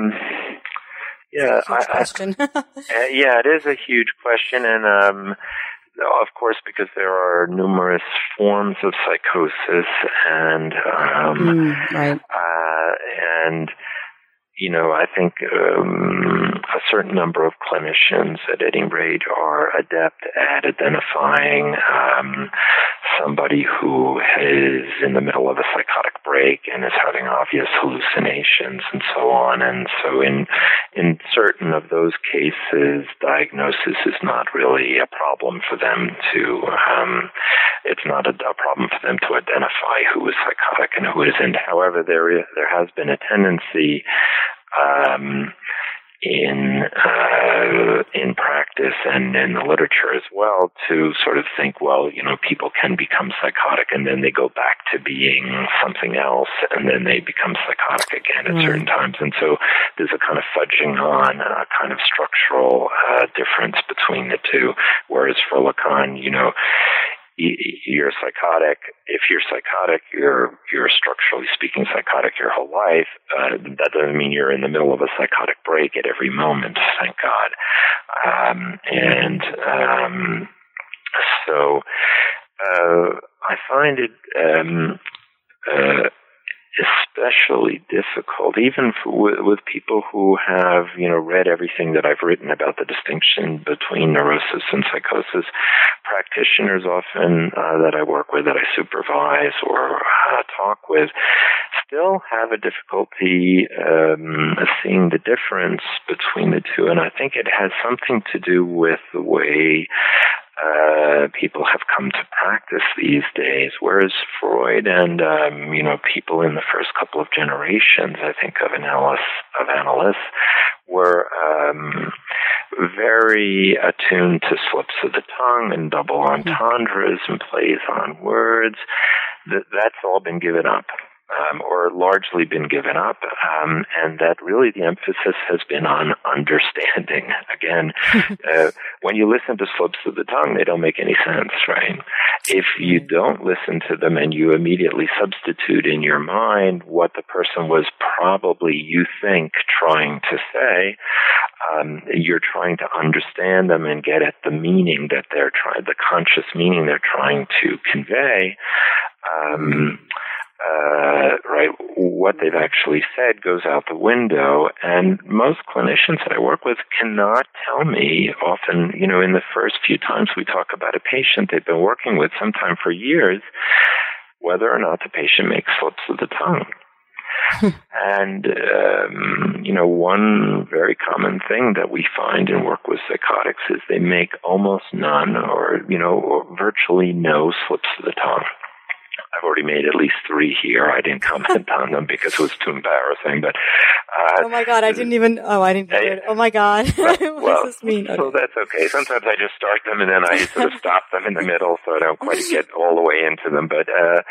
yeah. I, question. I, yeah, it is a huge question, and um, of course, because there are numerous forms of psychosis, and um, mm, right. uh, and. You know, I think um, a certain number of clinicians, at any rate, are adept at identifying um, somebody who is in the middle of a psychotic break and is having obvious hallucinations and so on. And so, in in certain of those cases, diagnosis is not really a problem for them to. Um, it's not a, a problem for them to identify who is psychotic and who isn't. However, there is, there has been a tendency. Um, in uh, in practice and in the literature as well to sort of think, well, you know, people can become psychotic and then they go back to being something else and then they become psychotic again at mm. certain times. And so there's a kind of fudging on, a kind of structural uh, difference between the two. Whereas for Lacan, you know, you're psychotic. If you're psychotic, you're you're structurally speaking psychotic your whole life. Uh, that doesn't mean you're in the middle of a psychotic break at every moment. Thank God. Um, and um, so uh, I find it um, uh, especially difficult, even for, with people who have, you know, read everything that I've written about the distinction between neurosis and psychosis. Practitioners often uh, that I work with, that I supervise or uh, talk with, still have a difficulty um, seeing the difference between the two. And I think it has something to do with the way Uh, people have come to practice these days, whereas Freud and um, you know, people in the first couple of generations, I think, of analysts of analysts were um, very attuned to slips of the tongue and double entendres and plays on words. That that's all been given up. um, or largely been given up, um, and that really the emphasis has been on understanding. Again, uh, when you listen to slips of the tongue, they don't make any sense, right? If you don't listen to them and you immediately substitute in your mind what the person was probably, you think, trying to say, um, you're trying to understand them and get at the meaning that they're trying, the conscious meaning they're trying to convey. Um, uh, right, what they've actually said goes out the window, and most clinicians that I work with cannot tell me often, you know, in the first few times we talk about a patient they've been working with sometime for years, whether or not the patient makes slips of the tongue. And, um, you know, one very common thing that we find in work with psychotics is they make almost none or, you know, or virtually no slips of the tongue. I've already made at least three here. I didn't comment on them because it was too embarrassing. But uh, oh my god, I didn't even. Oh, I didn't. I, it. Oh my god, well, what well, does this mean? So okay. That's okay. Sometimes I just start them and then I sort of stop them in the middle, so I don't quite get all the way into them. But uh,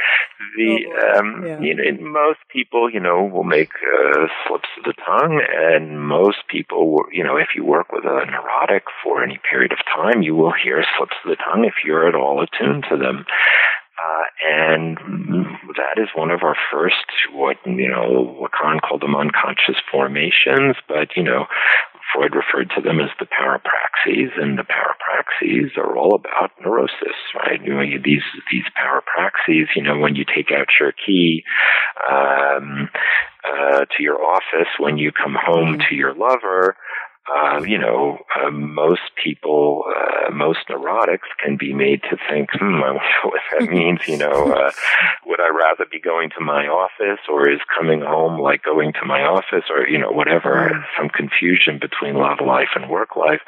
the oh, um, yeah. you know, most people, you know, will make uh, slips of the tongue, and most people, will, you know, if you work with a neurotic for any period of time, you will hear slips of the tongue if you're at all attuned to them. Uh, and that is one of our first, what, you know, Lacan called them unconscious formations, but, you know, Freud referred to them as the parapraxies, and the parapraxies are all about neurosis, right? You know, these these parapraxies, you know, when you take out your key um, uh, to your office, when you come home to your lover, Uh, you know, uh, most people, uh, most neurotics can be made to think, hmm, I wonder what that means, you know, uh, would I rather be going to my office, or is coming home like going to my office, or, you know, whatever, some confusion between love life and work life.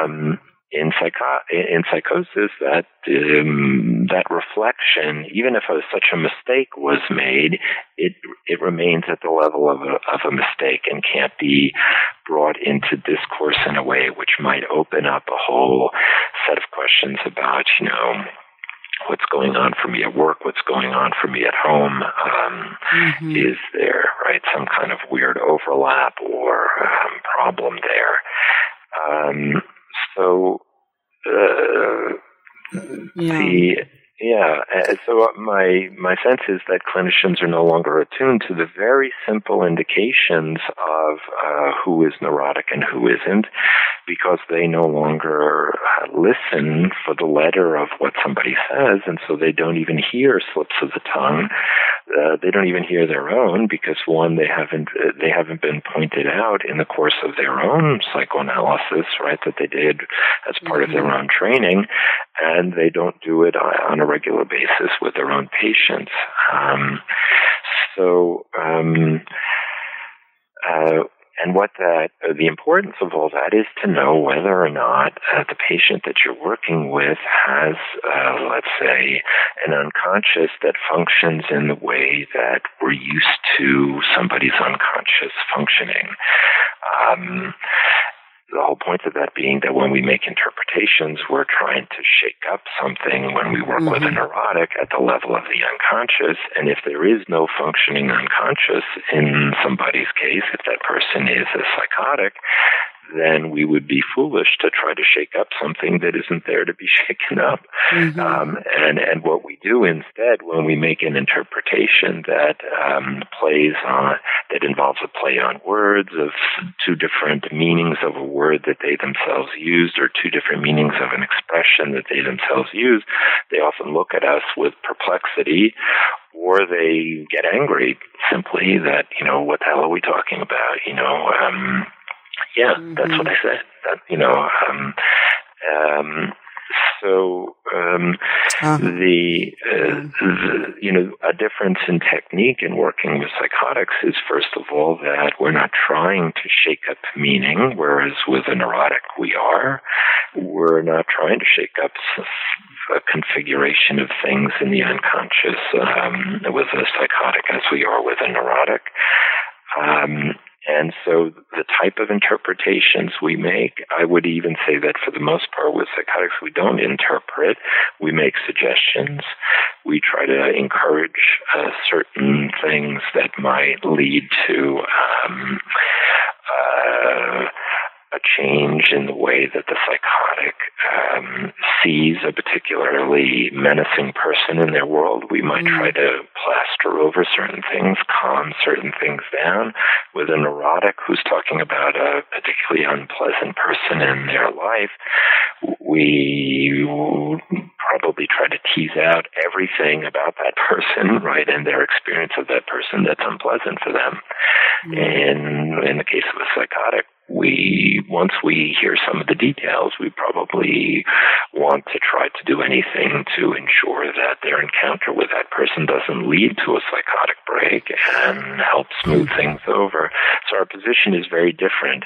Um, In, psycho- in psychosis, that um, that reflection, even if a, such a mistake was made, it it remains at the level of a, of a mistake and can't be brought into discourse in a way which might open up a whole set of questions about, you know, what's going on for me at work, what's going on for me at home, um, mm-hmm. is there, right, some kind of weird overlap or um, problem there. Um So, uh, yeah. the, yeah, so my, my sense is that clinicians are no longer attuned to the very simple indications of, uh, who is neurotic and who isn't, because they no longer listen for the letter of what somebody says, and so they don't even hear slips of the tongue. Uh, they don't even hear their own, because one, they haven't they haven't been pointed out in the course of their own psychoanalysis, right? That they did as part mm-hmm. of their own training, and they don't do it on a regular basis with their own patients. Um, so. Um, uh, And what that, uh, the importance of all that is to know whether or not uh, the patient that you're working with has, uh, let's say, an unconscious that functions in the way that we're used to somebody's unconscious functioning. Um, The whole point of that being that when we make interpretations, we're trying to shake up something when we work mm-hmm. with a neurotic at the level of the unconscious. And if there is no functioning unconscious in somebody's case, if that person is a psychotic, then we would be foolish to try to shake up something that isn't there to be shaken up. Mm-hmm. Um, and, and what we do instead when we make an interpretation that um, plays on, that involves a play on words of two different meanings of a word that they themselves used, or two different meanings of an expression that they themselves use, they often look at us with perplexity, or they get angry simply that, you know, what the hell are we talking about? You know, um, Yeah, mm-hmm. that's what I said. That, you know, um, um, so um, uh, the, uh, the you know a difference in technique in working with psychotics is, first of all, that we're not trying to shake up meaning, whereas with a neurotic we are. We're not trying to shake up a configuration of things in the unconscious um, with a psychotic as we are with a neurotic. Um, And so the type of interpretations we make, I would even say that for the most part with psychotics, we don't interpret. We make suggestions. We try to encourage uh, certain things that might lead to um, uh, a change in the way that the psychotic um, sees a particularly menacing person in their world. We might mm. try to plaster over certain things, calm certain things down. With a neurotic who's talking about a particularly unpleasant person in their life, we probably try to tease out everything about that person, right, and their experience of that person that's unpleasant for them. Mm. And in the case of a psychotic, We, once we hear some of the details, we probably want to try to do anything to ensure that their encounter with that person doesn't lead to a psychotic break and help smooth things over. So our position is very different.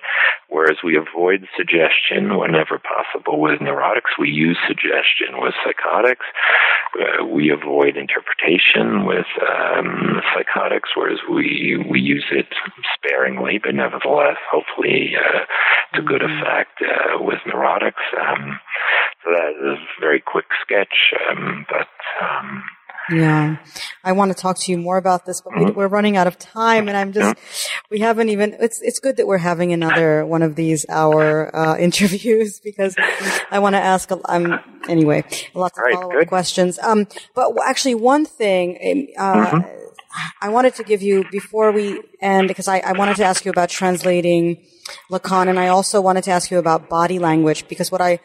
Whereas we avoid suggestion whenever possible with neurotics, we use suggestion with psychotics. Uh, we avoid interpretation with um, psychotics, whereas we, we use it sparingly, but nevertheless, hopefully, Uh, to good effect uh, with neurotics. Um, so that is a very quick sketch. Um, but um, yeah, I want to talk to you more about this, but mm-hmm. we, we're running out of time, and I'm just yeah. we haven't even. It's it's good that we're having another one of these hour uh, interviews because I want to ask. Um, anyway, lots of right, follow-up good. questions. Um, but actually, one thing. Uh, mm-hmm. I wanted to give you, before we end, because I, I wanted to ask you about translating Lacan, and I also wanted to ask you about body language, because what I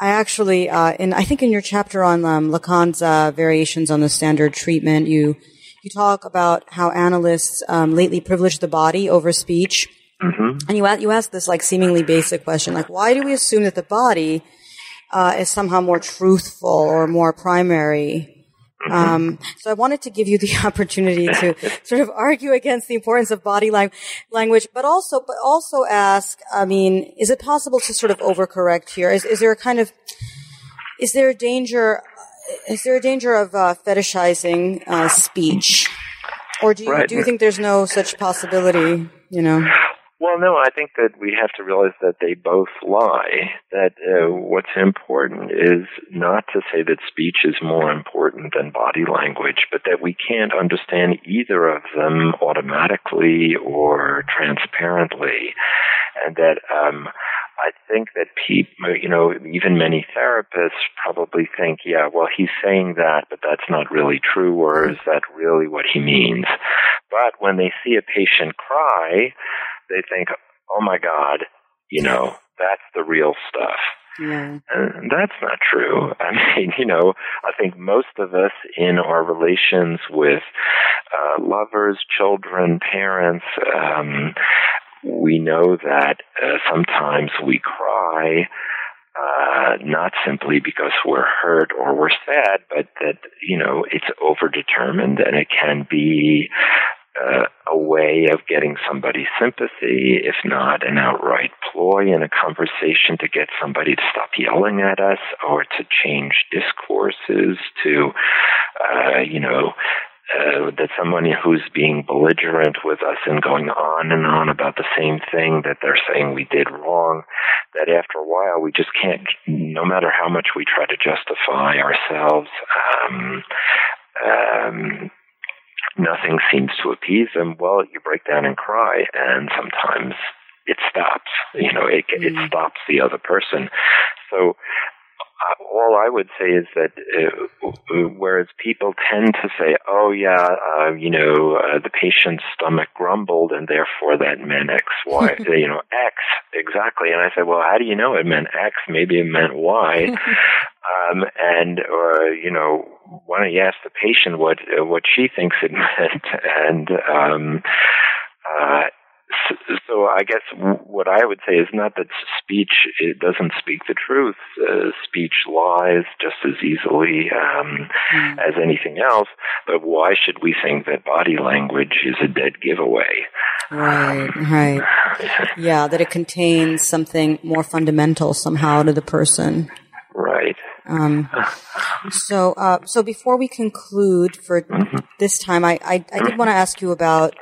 I actually, uh, in I think in your chapter on um, Lacan's uh, variations on the standard treatment, you you talk about how analysts um, lately privilege the body over speech, mm-hmm. and you you ask this like seemingly basic question, like why do we assume that the body uh, is somehow more truthful or more primary? Um, so I wanted to give you the opportunity to sort of argue against the importance of body lang- language, but also, but also ask, I mean, is it possible to sort of overcorrect here? Is, is there a kind of, is there a danger, is there a danger of, uh, fetishizing, uh, speech? Or do you, right. do you think there's no such possibility, you know? Well, no, I think that we have to realize that they both lie, that uh, what's important is not to say that speech is more important than body language, but that we can't understand either of them automatically or transparently, and that um, I think that people, you know, even many therapists probably think, yeah, well, he's saying that, but that's not really true, or is that really what he means? But when they see a patient cry, they think, oh, my God, you know, that's the real stuff. Yeah. And that's not true. I mean, you know, I think most of us in our relations with uh, lovers, children, parents, um, we know that uh, sometimes we cry Uh, not simply because we're hurt or we're sad, but that, you know, it's overdetermined and it can be uh, a way of getting somebody sympathy, if not an outright ploy in a conversation to get somebody to stop yelling at us or to change discourses to, uh, you know, Uh, that someone who's being belligerent with us and going on and on about the same thing that they're saying we did wrong, that after a while we just can't, no matter how much we try to justify ourselves, um, um, nothing seems to appease them. Well, you break down and cry, and sometimes it stops. You know, it, mm-hmm. it stops the other person. So all I would say is that uh, whereas people tend to say, oh, yeah, uh, you know, uh, the patient's stomach grumbled and therefore that meant X, Y, you know, X, exactly. And I say, well, how do you know it meant X? Maybe it meant Y. um, and, or, you know, why don't you ask the patient what, uh, what she thinks it meant? And, um, uh, So I guess what I would say is not that speech it doesn't speak the truth. Uh, speech lies just as easily um, mm. as anything else. But why should we think that body language is a dead giveaway? Right, um, right. Yeah, that it contains something more fundamental somehow to the person. Right. Um, so, uh, so before we conclude for mm-hmm. this time, I, I, I did want to ask you about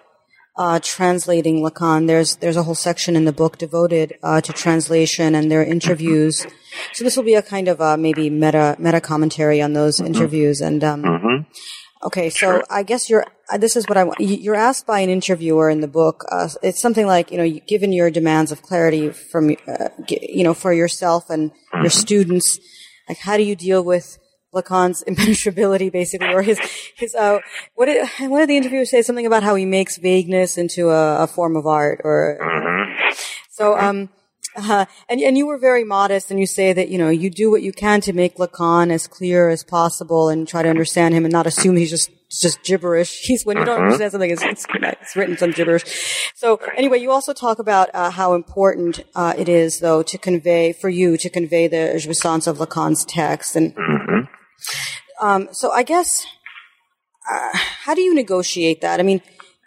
uh, translating Lacan. There's, there's a whole section in the book devoted, uh, to translation and their interviews. So this will be a kind of, uh, maybe meta, meta commentary on those mm-hmm. interviews. And, um, mm-hmm. okay. So sure. I guess you're, this is what I want. You're asked by an interviewer in the book. Uh, it's something like, you know, given your demands of clarity from, uh, you know, for yourself and mm-hmm. your students, like, how do you deal with Lacan's impenetrability, basically, or his, his, uh, what did, what did the interviewer say? Something about how he makes vagueness into a, a form of art, or, mm-hmm. so, um, uh, and, and you were very modest, and you say that, you know, you do what you can to make Lacan as clear as possible and try to understand him and not assume he's just, just gibberish. He's, when you don't understand something, it's, it's, it's written some gibberish. So, anyway, you also talk about, uh, how important, uh, it is, though, to convey, for you, to convey the jouissance of Lacan's text, and, mm-hmm. Um, so I guess, uh, how do you negotiate that? I mean,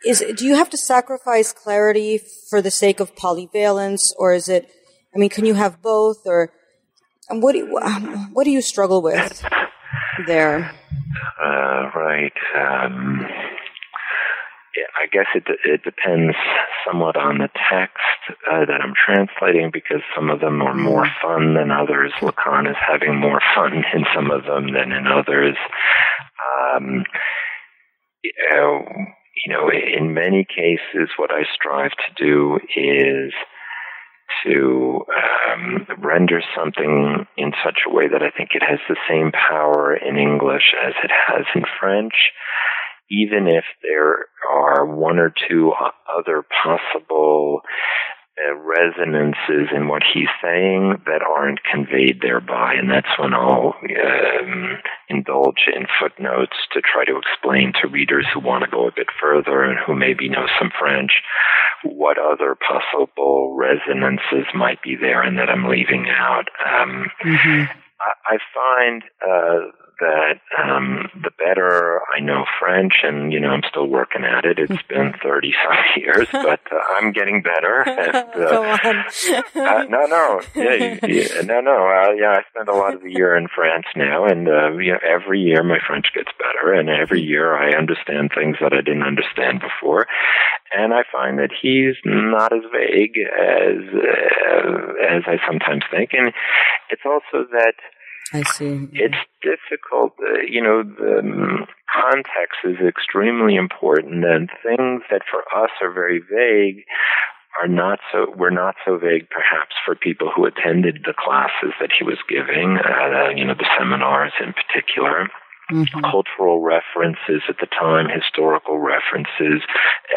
is, do you have to sacrifice clarity for the sake of polyvalence, or is it, I mean, can you have both, or, and what do you, what do you struggle with there? Uh, right. Um, I guess it, it depends somewhat on the text uh, that I'm translating, because some of them are more fun than others. Lacan is having more fun in some of them than in others. Um, you know, you know, in many cases, what I strive to do is to um, render something in such a way that I think it has the same power in English as it has in French, even if there are one or two other possible uh, resonances in what he's saying that aren't conveyed thereby. And that's when I'll um, indulge in footnotes to try to explain to readers who want to go a bit further and who maybe know some French what other possible resonances might be there and that I'm leaving out. Um, mm-hmm. I, I find... Uh, that um, the better I know French, and, you know, I'm still working at it. It's been thirty-some years, but uh, I'm getting better. And, uh, Go on. uh, no, no. Yeah, yeah, no, no. Uh, yeah, I spend a lot of the year in France now, and uh, you know, every year my French gets better, and every year I understand things that I didn't understand before. And I find that he's not as vague as, uh, as I sometimes think. And it's also that I see. Yeah. It's difficult, uh, you know, the um, context is extremely important, and things that for us are very vague are not so, were not so vague perhaps for people who attended the classes that he was giving, uh, you know, the seminars in particular. Mm-hmm. Cultural references at the time, historical references,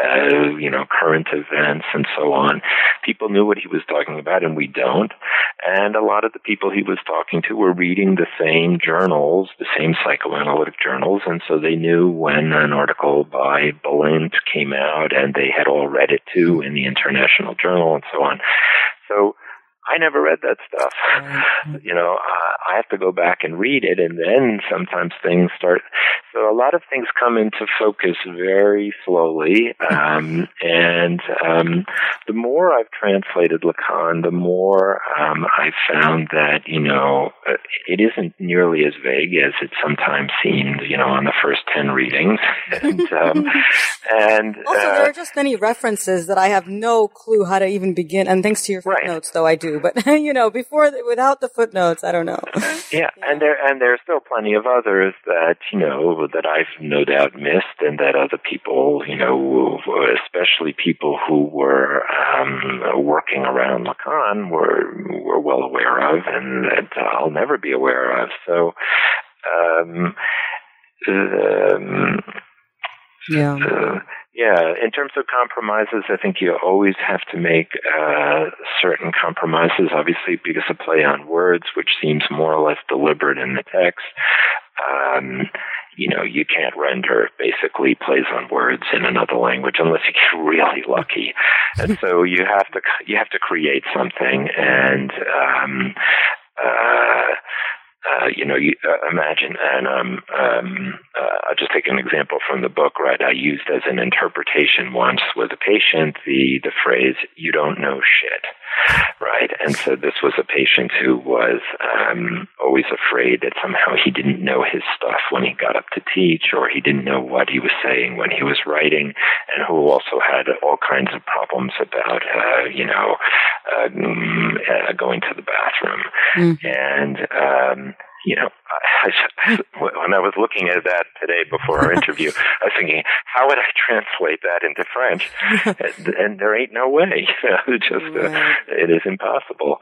uh, you know, current events and so on. People knew what he was talking about and we don't. And a lot of the people he was talking to were reading the same journals, the same psychoanalytic journals, and so they knew when an article by Belint came out and they had all read it too in the International Journal and so on. So I never read that stuff. Mm-hmm. You know, uh, I have to go back and read it, and then sometimes things start. So a lot of things come into focus very slowly. Um, and um, the more I've translated Lacan, the more um, I've found that, you know, it isn't nearly as vague as it sometimes seemed, you know, on the first ten readings. and, um, and Also, uh, there are just many references that I have no clue how to even begin. And thanks to your footnotes, right. though, I do. But, you know, before, without the footnotes, I don't know. Yeah, and there and there are still plenty of others that, you know, that I've no doubt missed, and that other people, you know, especially people who were um, working around Lacan were, were well aware of, and that I'll never be aware of. So, um, um yeah. Uh, Yeah, in terms of compromises, I think you always have to make uh, certain compromises, obviously, because of play on words, which seems more or less deliberate in the text. Um, you know, you can't render basically plays on words in another language unless you get really lucky. And so you have to you have to create something, and um, uh, Uh, you know, you, uh, imagine, and um, um, uh, I'll just take an example from the book, right? I used as an interpretation once with a patient the, the phrase, you don't know shit. right? And so this was a patient who was um, always afraid that somehow he didn't know his stuff when he got up to teach, or he didn't know what he was saying when he was writing, and who also had all kinds of problems about, uh, you know, uh, uh, going to the bathroom. Mm. And, um, you know, I, I, when I was looking at that today before our interview, I was thinking, how would I translate that into French? And, and there ain't no way. Just uh, it is impossible.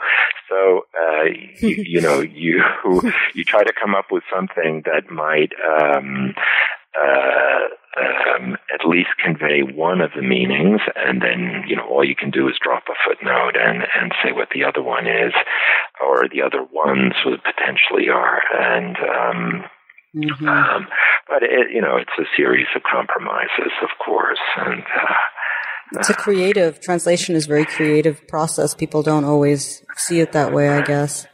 So, uh, you, you know, you you try to come up with something that might um, uh, um, at least convey one of the meanings, and then, you know, all you can do is drop a footnote and, and say what the other one is, or the other ones would potentially are. And, um, mm-hmm. um, but it, you know, it's a series of compromises, of course. And, uh, it's a creative, translation is a very creative process. People don't always see it that way, I guess.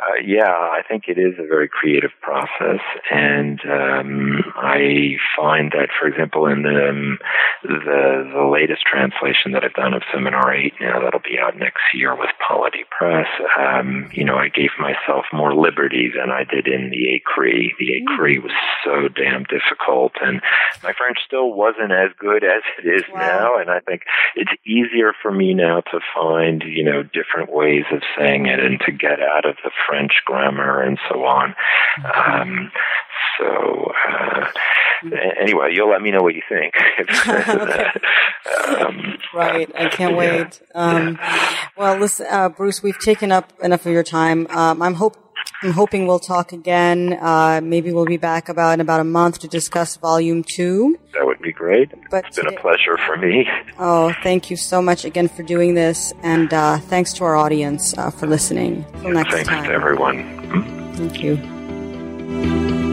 Uh, yeah, I think it is a very creative process, and um, I find that, for example, in the, um, the the latest translation that I've done of Seminar eight now, that'll be out next year with Polity Press, um, you know, I gave myself more liberty than I did in the Écrits. The Écrits was so damn difficult, and my French still wasn't as good as it is wow. now, and I think it's easier for me now to find, you know, different ways of saying it and to get out of the French French grammar and so on. Um, so, uh, anyway, you'll let me know what you think. Okay. um, right. I can't yeah. wait. Um, yeah. Well, listen, uh, Bruce, we've taken up enough of your time. Um, I'm hope I'm hoping we'll talk again. Uh, maybe we'll be back about in about a month to discuss Volume Two. That would be great. But it's been today- a pleasure for me. Oh, thank you so much again for doing this, and uh, thanks to our audience uh, for listening. Till yeah, next thanks time. Thanks to everyone. Thank you.